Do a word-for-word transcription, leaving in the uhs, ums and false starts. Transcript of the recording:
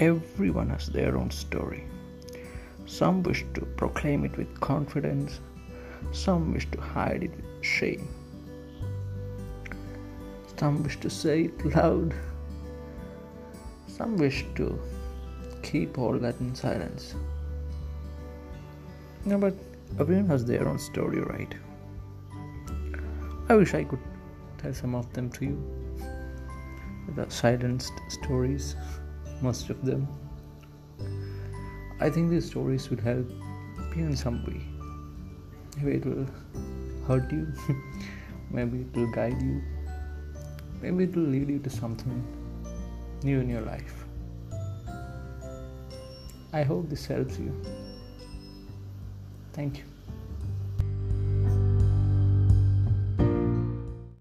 Everyone has their own story. Some wish to proclaim it with confidence, some wish to hide it with shame, some wish to say it loud, some wish to keep all that in silence. No, but everyone has their own story, right? I wish I could tell some of them to you. The silenced stories, most of them. I think these stories will help you in some way. Maybe it will hurt you, maybe it will guide you, maybe it will lead you to something new in your life. I hope this helps you. Thank you.